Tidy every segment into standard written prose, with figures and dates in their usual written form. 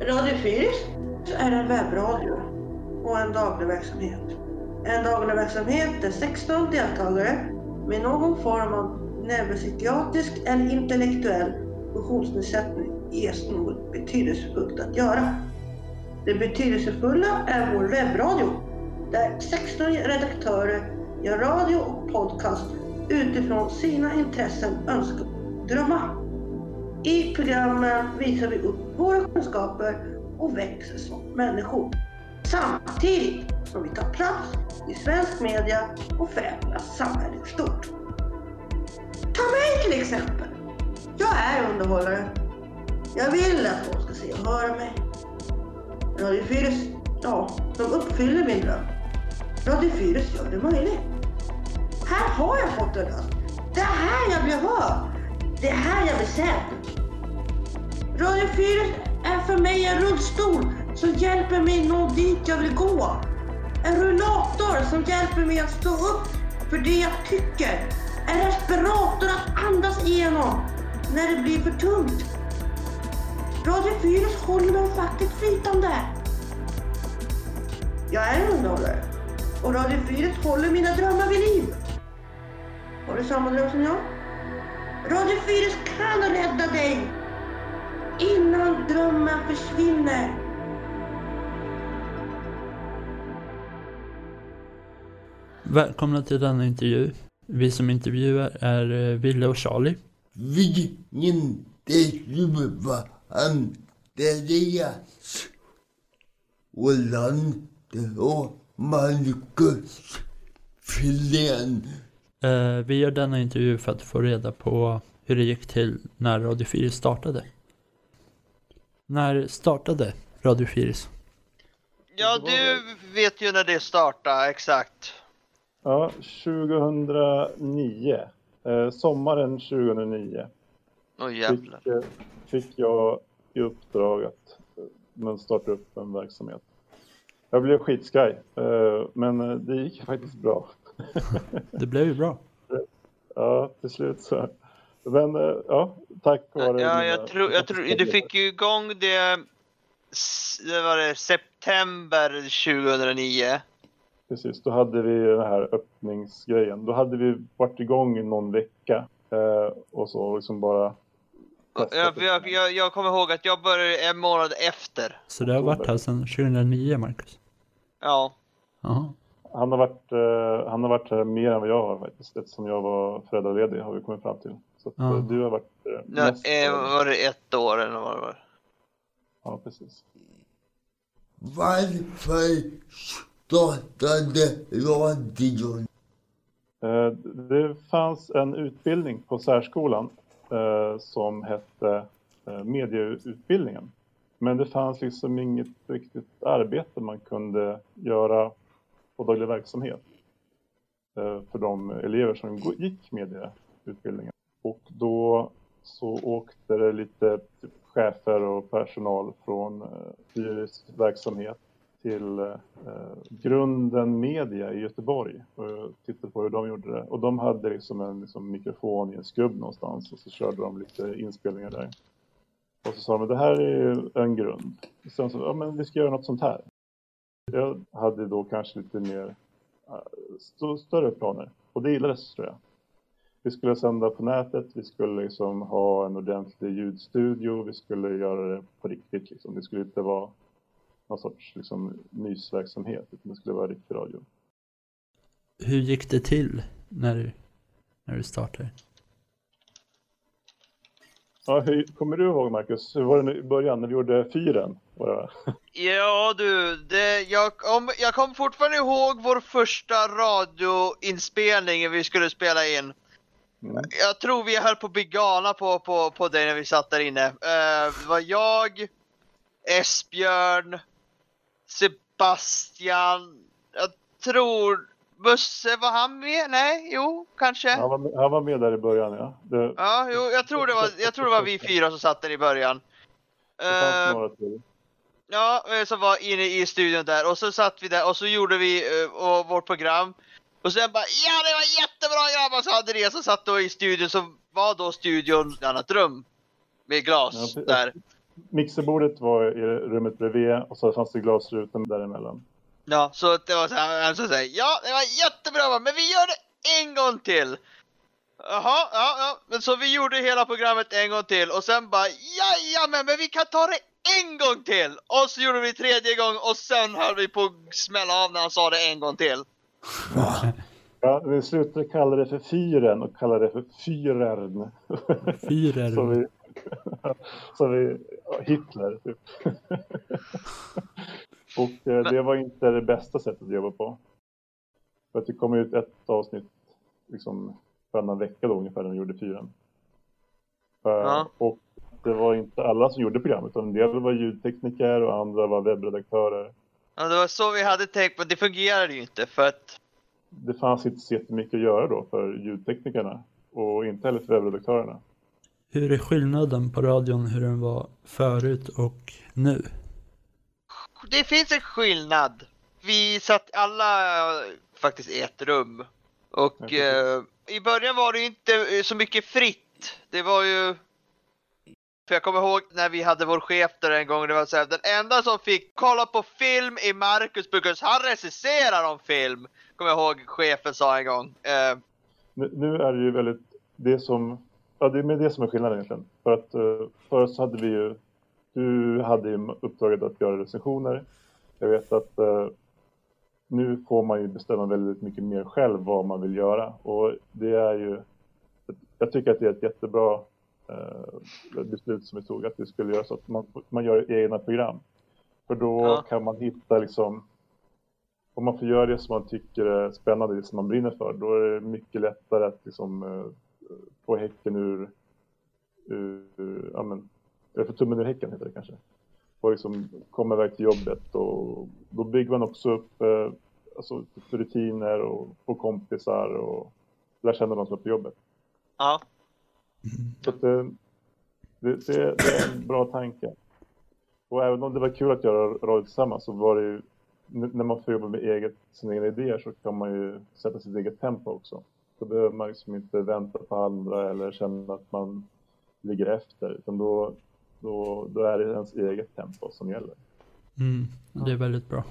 Radio Fyris är en webbradio och en daglig verksamhet. En daglig verksamhet där 16 deltagare med någon form av neuropsykiatrisk eller intellektuell funktionsnedsättning ges något betydelsefullt att göra. Det betydelsefulla är vår webbradio där 16 redaktörer gör radio och podcast utifrån sina intressen, önskemål och drömmar. I programmen visar vi upp våra kunskaper och växer som människor. Samtidigt som vi tar plats i svensk media och förändrar samhället stort. Ta mig till exempel. Jag är underhållare. Jag vill att folk ska se och höra mig. Radio Fyris, ja, de uppfyller min dröm. Radio Fyris gör det möjligt. Här har jag fått en röst. Det här jag vill ha. Det här jag vill sett. Radio Fyris är för mig en rullstol som hjälper mig nå dit jag vill gå. En rullator som hjälper mig att stå upp för det jag tycker. En respirator att andas igenom när det blir för tungt. Radio Fyris håller mig faktiskt flytande. Jag är en underhållare och Radio Fyris håller mina drömmar vid liv. Har du samma dröm som jag? Radio Fyris kan rädda dig innan drömmen försvinner. Välkomna till denna intervju. Vi som intervjuar är Ville och Charlie. Vi intervjuar Andreas Olander och Marcus Filén. Vi gör denna intervju för att få reda på hur det gick till när Radio Fyris startade. När startade Radio Fyris? Ja, du vet ju när det startade, exakt. Ja, 2009. Sommaren 2009. Åh, jävlar. Fick jag i uppdrag att starta upp en verksamhet. Jag blev skitskaj, men det gick faktiskt bra. Det blev ju bra. Ja, till slut så. Men ja, tack vare... Ja, jag tror du fick ju igång det var det september 2009. Precis, då hade vi den här öppningsgrejen. Då hade vi varit igång i någon vecka och så liksom bara... Jag kommer ihåg att jag började en månad efter. Så det har varit här sedan 2009, Marcus? Ja. Jaha. Han har varit här mer än vad jag har faktiskt, eftersom jag var föräldraledig har vi kommit fram till. Så att du har varit mest... Var det ett år eller vad det var? Ja, precis. Varför startade radion? Det fanns en utbildning på särskolan som hette medieutbildningen. Men det fanns liksom inget riktigt arbete man kunde göra på daglig verksamhet för de elever som gick medieutbildningen. Och då så åkte det lite typ chefer och personal från Fyris verksamhet till Grunden Media i Göteborg och tittade på hur de gjorde det. Och de hade liksom en mikrofon i en skubb någonstans och så körde de lite inspelningar där. Och så sa de, det här är en grund. Och sen så, ja men vi ska göra något sånt här. Jag hade då kanske lite mer större planer. Och det gillades, tror jag. Vi skulle sända på nätet. Vi skulle liksom ha en ordentlig ljudstudio. Vi skulle göra det på riktigt. Liksom. Det skulle inte vara någon sorts liksom, mysverksamhet. Utan det skulle vara riktig radio. Hur gick det till när du startade? Ja, kommer du ihåg, Marcus? Hur var det i början när vi gjorde fyren? Ja du, jag kommer fortfarande ihåg vår första radioinspelning vi skulle spela in. Mm. Jag tror vi höll på Bigana på det när vi satt där inne. Det var jag, Esbjörn, Sebastian, jag tror... Busse, var han med? Nej, jo, kanske. Han var med där i början, ja. Ja, jo, jag tror det var vi fyra som satt där i början. Ja, som var inne i studion där. Och så satt vi där och så gjorde vi vårt program. Och sen bara, ja det var jättebra grabbar, sa Andreas som satt då i studion. Så var då studion i ett annat rum med glas där. Mixerbordet var i rummet bredvid och så fanns det glasrutan däremellan. Ja, så det var så här, alltså så här, ja, det var jättebra, men vi gör det en gång till. Jaha, ja, men så vi gjorde hela programmet en gång till och sen bara, men vi kan ta det en gång till. Och så gjorde vi tredje gång och sen höll vi på att smälla av när han sa det en gång till. Ja, vi slutade kalla det för fyren och kalla det för fyrern. Fyrern. Så vi Hitler typ. Och det var inte det bästa sättet att jobba på. För att det kom ut ett avsnitt liksom varannan vecka då ungefär när vi gjorde fyren. Och det var inte alla som gjorde programmet, utan en del var ljudtekniker och andra var webbredaktörer. Ja, det var så vi hade tänkt, men det fungerade ju inte för att det fanns inte så jättemycket att göra då för ljudteknikerna och inte heller för webbredaktörerna. Hur är skillnaden på radion hur den var förut och nu? Det finns en skillnad. Vi satt alla faktiskt i ett rum. Och i början var det ju inte så mycket fritt. Det var ju... För jag kommer ihåg när vi hade vår chef där en gång. Det var så här, den enda som fick kolla på film i Marcus Burgers. Han recenserar om film. Kommer jag ihåg chefen sa en gång. Nu är det ju väldigt... Det som... Ja, det är med det som är skillnaden egentligen. För att förut så hade vi ju... Du hade ju uppdraget att göra recensioner. Jag vet att nu får man ju bestämma väldigt mycket mer själv vad man vill göra. Och det är ju... Jag tycker att det är ett jättebra beslut som vi tog. Att vi skulle göra så att man gör egna program. För då kan man hitta liksom... Om man får göra det som man tycker är spännande, det som man brinner för. Då är det mycket lättare att liksom... på häcken ur eller för tummen ur häcken heter det kanske. Och liksom komma iväg till jobbet och då bygger man också upp alltså rutiner och kompisar och lär känna någon som är på jobbet. Ja. Så att, det är en bra tanke. Och även om det var kul att göra radio tillsammans så var det ju, när man får jobba med sina egna idéer så kan man ju sätta sitt eget tempo också. Då behöver man liksom inte vänta på andra eller känna att man ligger efter. Utan då är det ens eget tempo som gäller. Mm, det är väldigt bra.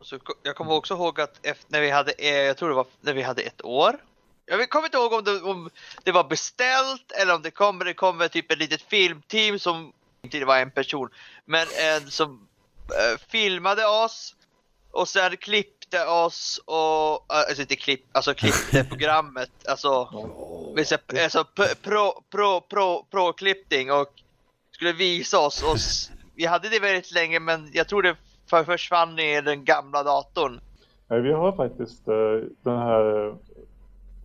Så jag kommer också ihåg att när vi hade, jag tror det var när vi hade ett år. Jag kommer inte ihåg om det var beställt eller om det kommer typ ett litet filmteam som inte var en person. Men en som filmade oss och sen klippte oss och klippte programmet pro-klippning och skulle visa oss. Vi hade det väldigt länge, men jag tror det försvann i den gamla datorn. Nej, vi har faktiskt den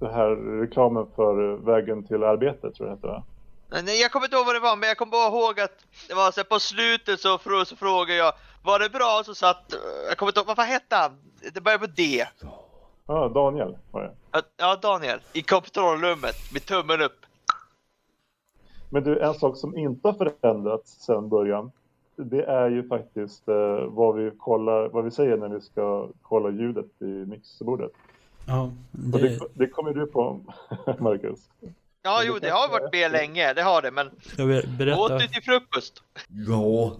här reklamen för vägen till arbete tror jag heter det. Nej, jag kommer inte ihåg vad det var, men jag kommer bara ihåg att det var så här, på slutet så frågade jag var det bra, så satt jag kommer inte ihåg vad hette han? Det började på D. Ja, Daniel var det. Ja, Daniel i kontrollrummet med tummen upp. Men du, en sak som inte har förändrats sedan början, det är ju faktiskt vad vi säger när vi ska kolla ljudet i mixerbordet. Ja, det kommer du på, Marcus. Ja, jo, det har varit B länge, det har det, men åt det till frukost. Ja.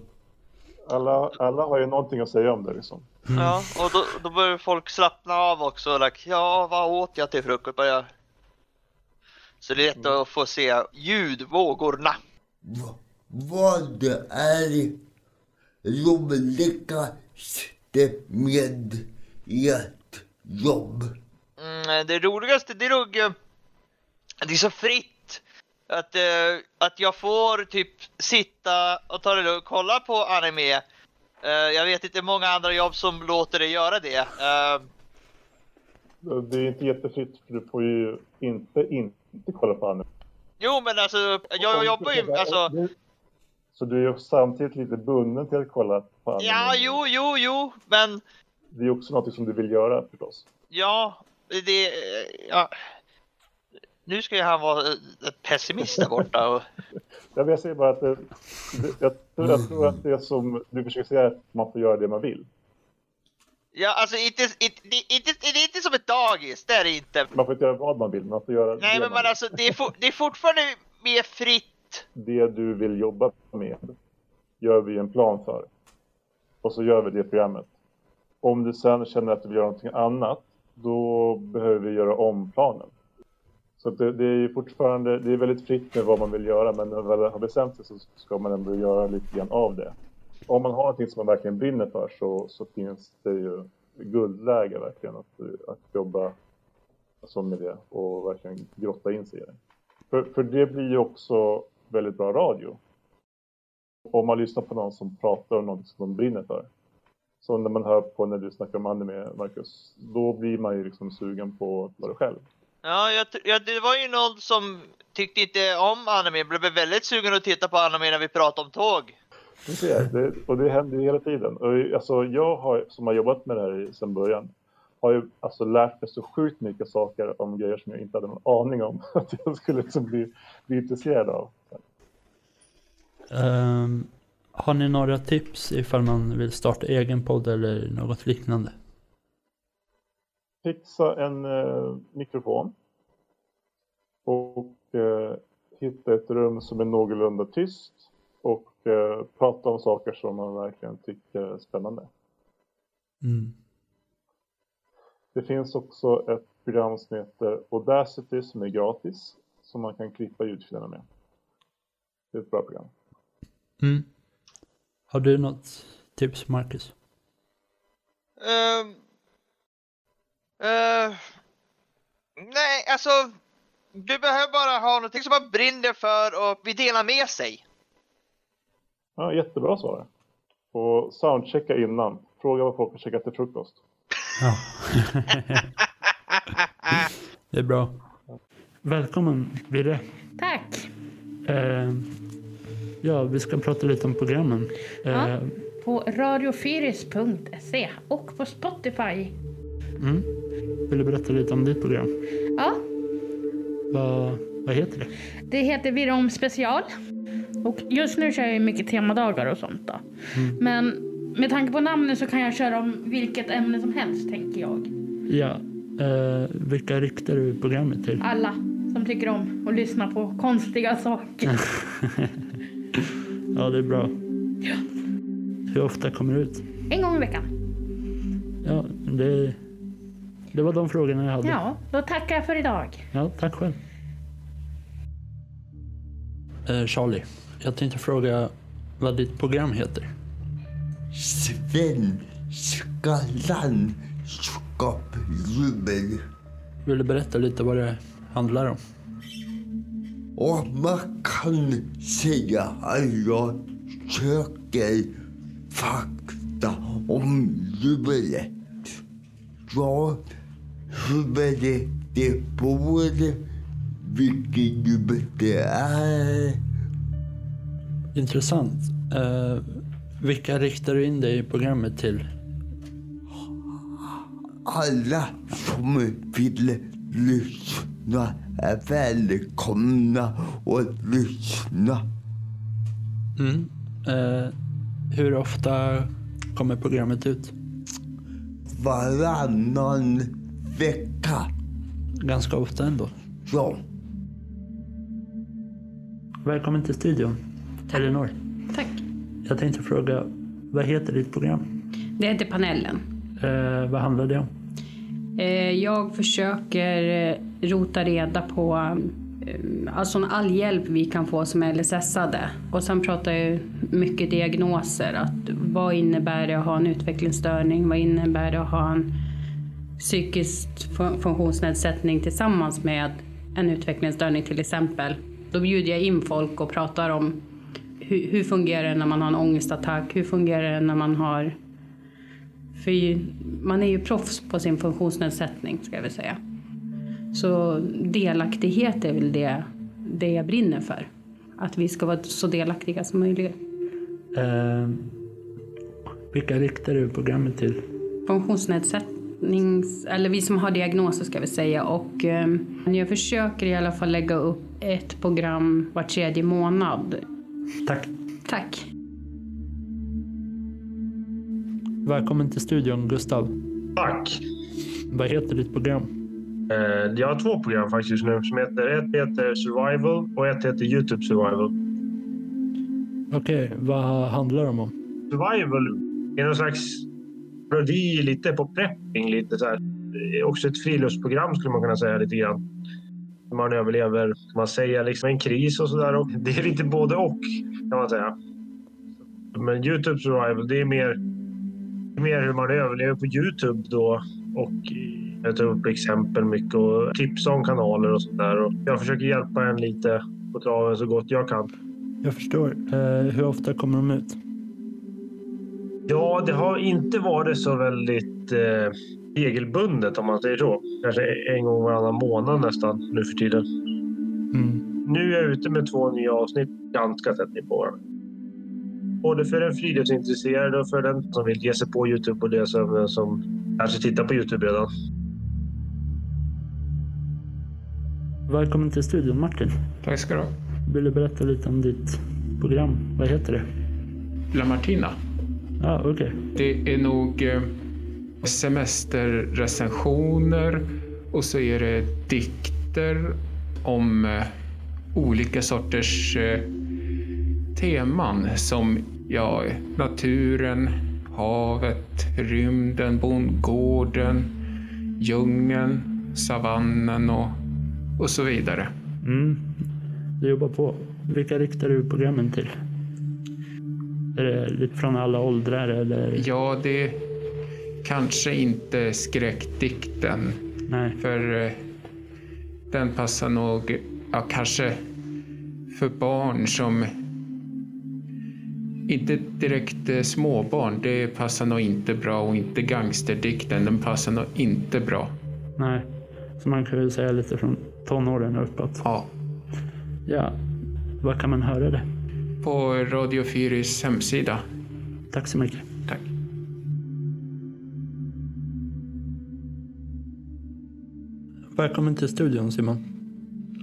Alla har ju någonting att säga om det liksom. Mm. Ja, och då börjar folk slappna av också. Like, vad åt jag till frukost? Bara... Så det är lätt att få se ljudvågorna. Vad är roligaste med ert jobb? Det roligaste, det är nog... Det är så fritt att jag får typ sitta och ta det och kolla på anime. Jag vet inte många andra jobb som låter dig göra det. Det är inte jättefritt för du får ju inte kolla på anime. Jo, men alltså jag jobbar ju... Alltså... Så du är ju samtidigt lite bunden till att kolla på anime. Ja, jo, men... Det är också något som du vill göra förstås. Ja, det... Ja... Nu ska ju han vara pessimist där borta. Och... Ja, jag säger bara att jag tror att det som du försöker säga är att man får göra det man vill. Ja, alltså det är inte som ett dagis, det är det inte. Man får inte göra vad man vill, man får göra... Nej, men alltså det är fortfarande mer fritt. Det du vill jobba med. gör vi en plan för. Och så gör vi det programmet. Om du sen känner att du vill göra någonting annat, då behöver vi göra om planen. Så att det är ju fortfarande, det är väldigt fritt med vad man vill göra, men när man har bestämt sig så ska man ändå göra lite grann av det. Om man har någonting som man verkligen brinner för så finns det ju guldläge verkligen att jobba som med det och verkligen grotta in sig i det. För det blir ju också väldigt bra radio. Om man lyssnar på någon som pratar om något som de brinner för. Så när man hör på när du snackar om anime, Marcus, då blir man ju liksom sugen på att vara själv. Ja, det var ju någon som tyckte inte om anime, blev väldigt sugen att titta på anime när vi pratade om tåg. Och det händer hela tiden. Och alltså jag som har jobbat med det här sedan början har ju alltså lärt mig så sjukt mycket saker om grejer som jag inte hade någon aning om att jag skulle liksom bli intresserad av. Har ni några tips ifall man vill starta egen podd eller något liknande? Fixa en mikrofon och hitta ett rum som är någorlunda tyst och prata om saker som man verkligen tycker är spännande. Mm. Det finns också ett program som heter Audacity som är gratis som man kan klippa ljudfilerna med. Det är ett bra program. Mm. Har du något tips, Marcus? Nej, alltså du behöver bara ha någonting som man brinner för och vi delar med sig. Ja, jättebra svar. Och soundchecka innan. Fråga vad folk har checkat till frukost. Ja. Det är bra. Välkommen, Virre. Tack. Ja, vi ska prata lite om programmen. Ja, på radiofyris.se och på Spotify. Mm. Vill du berätta lite om ditt program? Ja. Vad heter det? Det heter Virrom Special. Och just nu kör jag mycket temadagar och sånt då. Mm. Men med tanke på namnen så kan jag köra om vilket ämne som helst, tänker jag. Ja. Vilka riktar du programmet till? Alla som tycker om att lyssna på konstiga saker. Ja, det är bra. Ja. Hur ofta kommer det ut? En gång i veckan. Ja, det var de frågorna jag hade. Ja, då tackar jag för idag. Ja, tack själv. Charlie, jag tänkte fråga vad ditt program heter. Svenska Landskapsjubel. Vill du berätta lite vad det handlar om? Och man kan säga att jag söker fakta om jubelet. Vad jubelet det borde, vilket jubel det är. Intressant. Vilka riktar du in dig i programmet till? Alla som vill lyssna är välkomna att lyssna. Mm. Hur ofta kommer programmet ut? Varannan vecka. Ganska ofta ändå. Ja. Välkommen till studion, Elinor. Tack. Jag tänkte fråga, vad heter ditt program? Det heter Panelen. Vad handlar det om? Jag försöker rota reda på alltså all hjälp vi kan få som är LSS-ade. Och sen pratar jag mycket diagnoser. Att vad innebär det att ha en utvecklingsstörning? Vad innebär det att ha en psykisk funktionsnedsättning tillsammans med en utvecklingsstörning till exempel? Då bjuder jag in folk och pratar om hur fungerar det när man har en ångestattack? Hur fungerar det när man har... För man är ju proffs på sin funktionsnedsättning, ska jag väl säga. Så delaktighet är väl det jag brinner för. Att vi ska vara så delaktiga som möjligt. Vilka riktar du programmet till? Funktionsnedsättnings... Eller vi som har diagnoser, ska vi säga. Och jag försöker i alla fall lägga upp ett program var tredje månad. Tack. Tack. Välkommen till studion, Gustav. Tack. Vad heter ditt program? Jag har två program faktiskt nu. Ett heter Survival och ett heter YouTube Survival. Okej, vad handlar det om? Survival är någon slags parodi lite på prepping, lite så här. Också ett friluftsprogram skulle man kunna säga lite grann. Man överlever, man säger liksom en kris och sådär. Det är lite både och kan man säga. Men YouTube Survival, det är mer hur man överlever på YouTube då. Och jag tar upp exempel mycket och tips om kanaler och sådär. Jag försöker hjälpa en lite på traven så gott jag kan. Jag förstår. Hur ofta kommer de ut? Ja, det har inte varit så väldigt regelbundet om man säger så. Kanske en gång varannan månad nästan nu för tiden. Mm. Nu är jag ute med 2 nya avsnitt ganska tätt i på. Både för den friluftsintresserade och för den som vill ge sig på YouTube och det som kanske tittar på YouTube redan. Välkommen till studion, Martin. Tack ska du ha. Vill du berätta lite om ditt program? Vad heter det? La Martina. Ja, ah, okej. Okay. Det är nog semesterrecensioner och så är det dikter om olika sorters teman som ja, naturen, havet, rymden, bondgården, djungeln, savannen och så vidare. Mm. Du jobbar på. Vilka riktar du programmen till? Är det lite från alla åldrar eller? Ja, det är kanske inte skräckdikten. Nej. För den passar nog ja, kanske för barn som inte direkt småbarn. Det passar nog inte bra och inte gangsterdikten. Den passar nog inte bra. Nej, så man kan väl säga lite från tonåren och uppåt. Ja. Ja, var kan man höra det? På Radio Fyris hemsida. Tack så mycket. Tack. Välkommen till studion, Simon.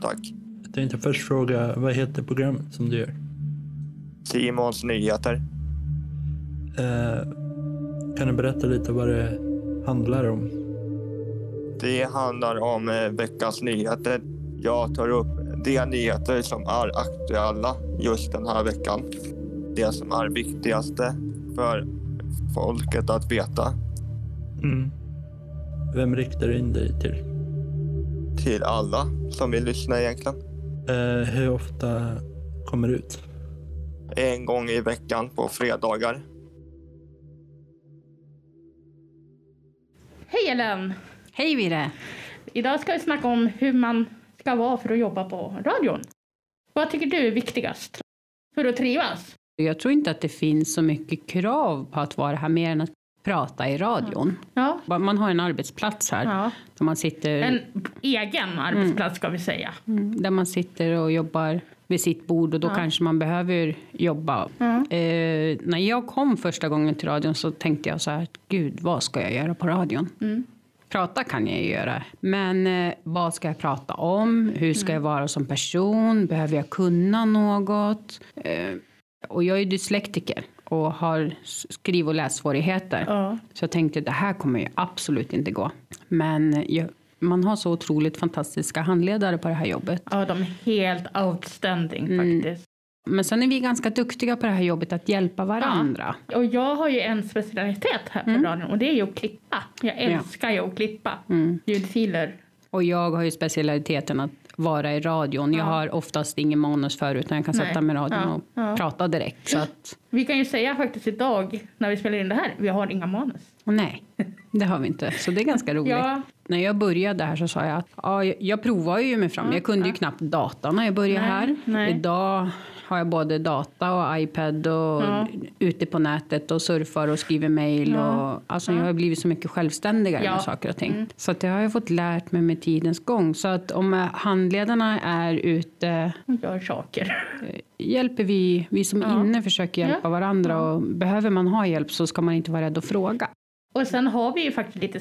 Tack. Jag tänkte först fråga, vad heter programmet som du gör? Simons Nyheter. Kan du berätta lite vad det handlar om? Det handlar om veckans nyheter. Jag tar upp de nyheter som är aktuella just den här veckan. Det som är viktigaste för folket att veta. Mm. Vem riktar du in dig till? Till alla som vill lyssna egentligen. Hur ofta kommer det ut? 1 gång i veckan på fredagar. Hej Ellen! Hej Vire! Idag ska vi snacka om hur man ska vara för att jobba på radion. Vad tycker du är viktigast för att trivas? Jag tror inte att det finns så mycket krav på att vara här mer än att prata i radion. Ja. Ja. Man har en arbetsplats här. Ja. Där man sitter... En egen arbetsplats ska vi säga. Mm. Där man sitter och jobbar vid sitt bord och då kanske man behöver jobba. Mm. När jag kom första gången till radion så tänkte jag så här, gud vad ska jag göra på radion? Mm. Prata kan jag göra, men vad ska jag prata om? Hur ska jag vara som person? Behöver jag kunna något? Och jag är dyslektiker och har skriv- och lässvårigheter. Så jag tänkte, det här kommer ju absolut inte gå. Men man har så otroligt fantastiska handledare på det här jobbet. Ja, de är helt outstanding faktiskt. Men sen är vi ganska duktiga på det här jobbet att hjälpa varandra. Ja. Och jag har ju en specialitet här på radion och det är ju att klippa. Jag älskar ju att klippa ljudfiler. Och jag har ju specialiteten att vara i radion. Jag har oftast ingen manus förut när jag kan sätta mig i radion och prata direkt. Så att... Vi kan ju säga faktiskt idag när vi spelar in det här, vi har inga manus. Nej, det har vi inte. Så det är ganska roligt. Ja. När jag började här så sa jag att jag provar ju mig fram. Jag kunde ju knappt data när jag började här. Nej. Idag har jag både data och iPad och ute på nätet och surfar och skriver mejl. Alltså jag har blivit så mycket självständigare med saker och ting. Mm. Så att det har jag fått lärt mig med tidens gång. Så att om handledarna är ute och gör saker, hjälper vi som är inne försöker hjälpa varandra. Och behöver man ha hjälp så ska man inte vara rädd att fråga. Och sen har vi ju faktiskt lite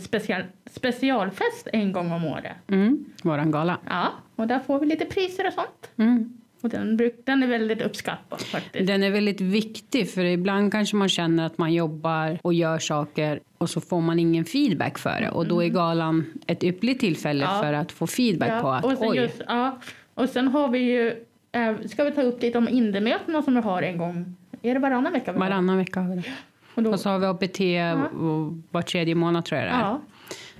specialfest en gång om året. Mm, våran gala. Ja, och där får vi lite priser och sånt. Mm. Och den är väldigt uppskattad faktiskt. Den är väldigt viktig för ibland kanske man känner att man jobbar och gör saker och så får man ingen feedback för det. Och då är galan ett ypperligt tillfälle för att få feedback på att och sen och sen har vi ju, ska vi ta upp lite om indemötena som vi har en gång Är det varannan vecka? Varannan vecka har vi det. Och, då... och så har vi APT var tredje månad tror jag det är. Ja.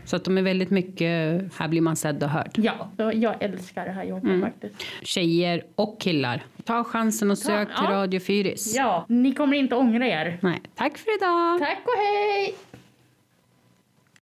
Så att de är väldigt mycket, här blir man sedd och hörd. Ja, jag älskar det här jobbet faktiskt. Tjejer och killar. Ta chansen och sök till Radio Fyris. Ja, ni kommer inte ångra er. Nej, tack för idag. Tack och hej!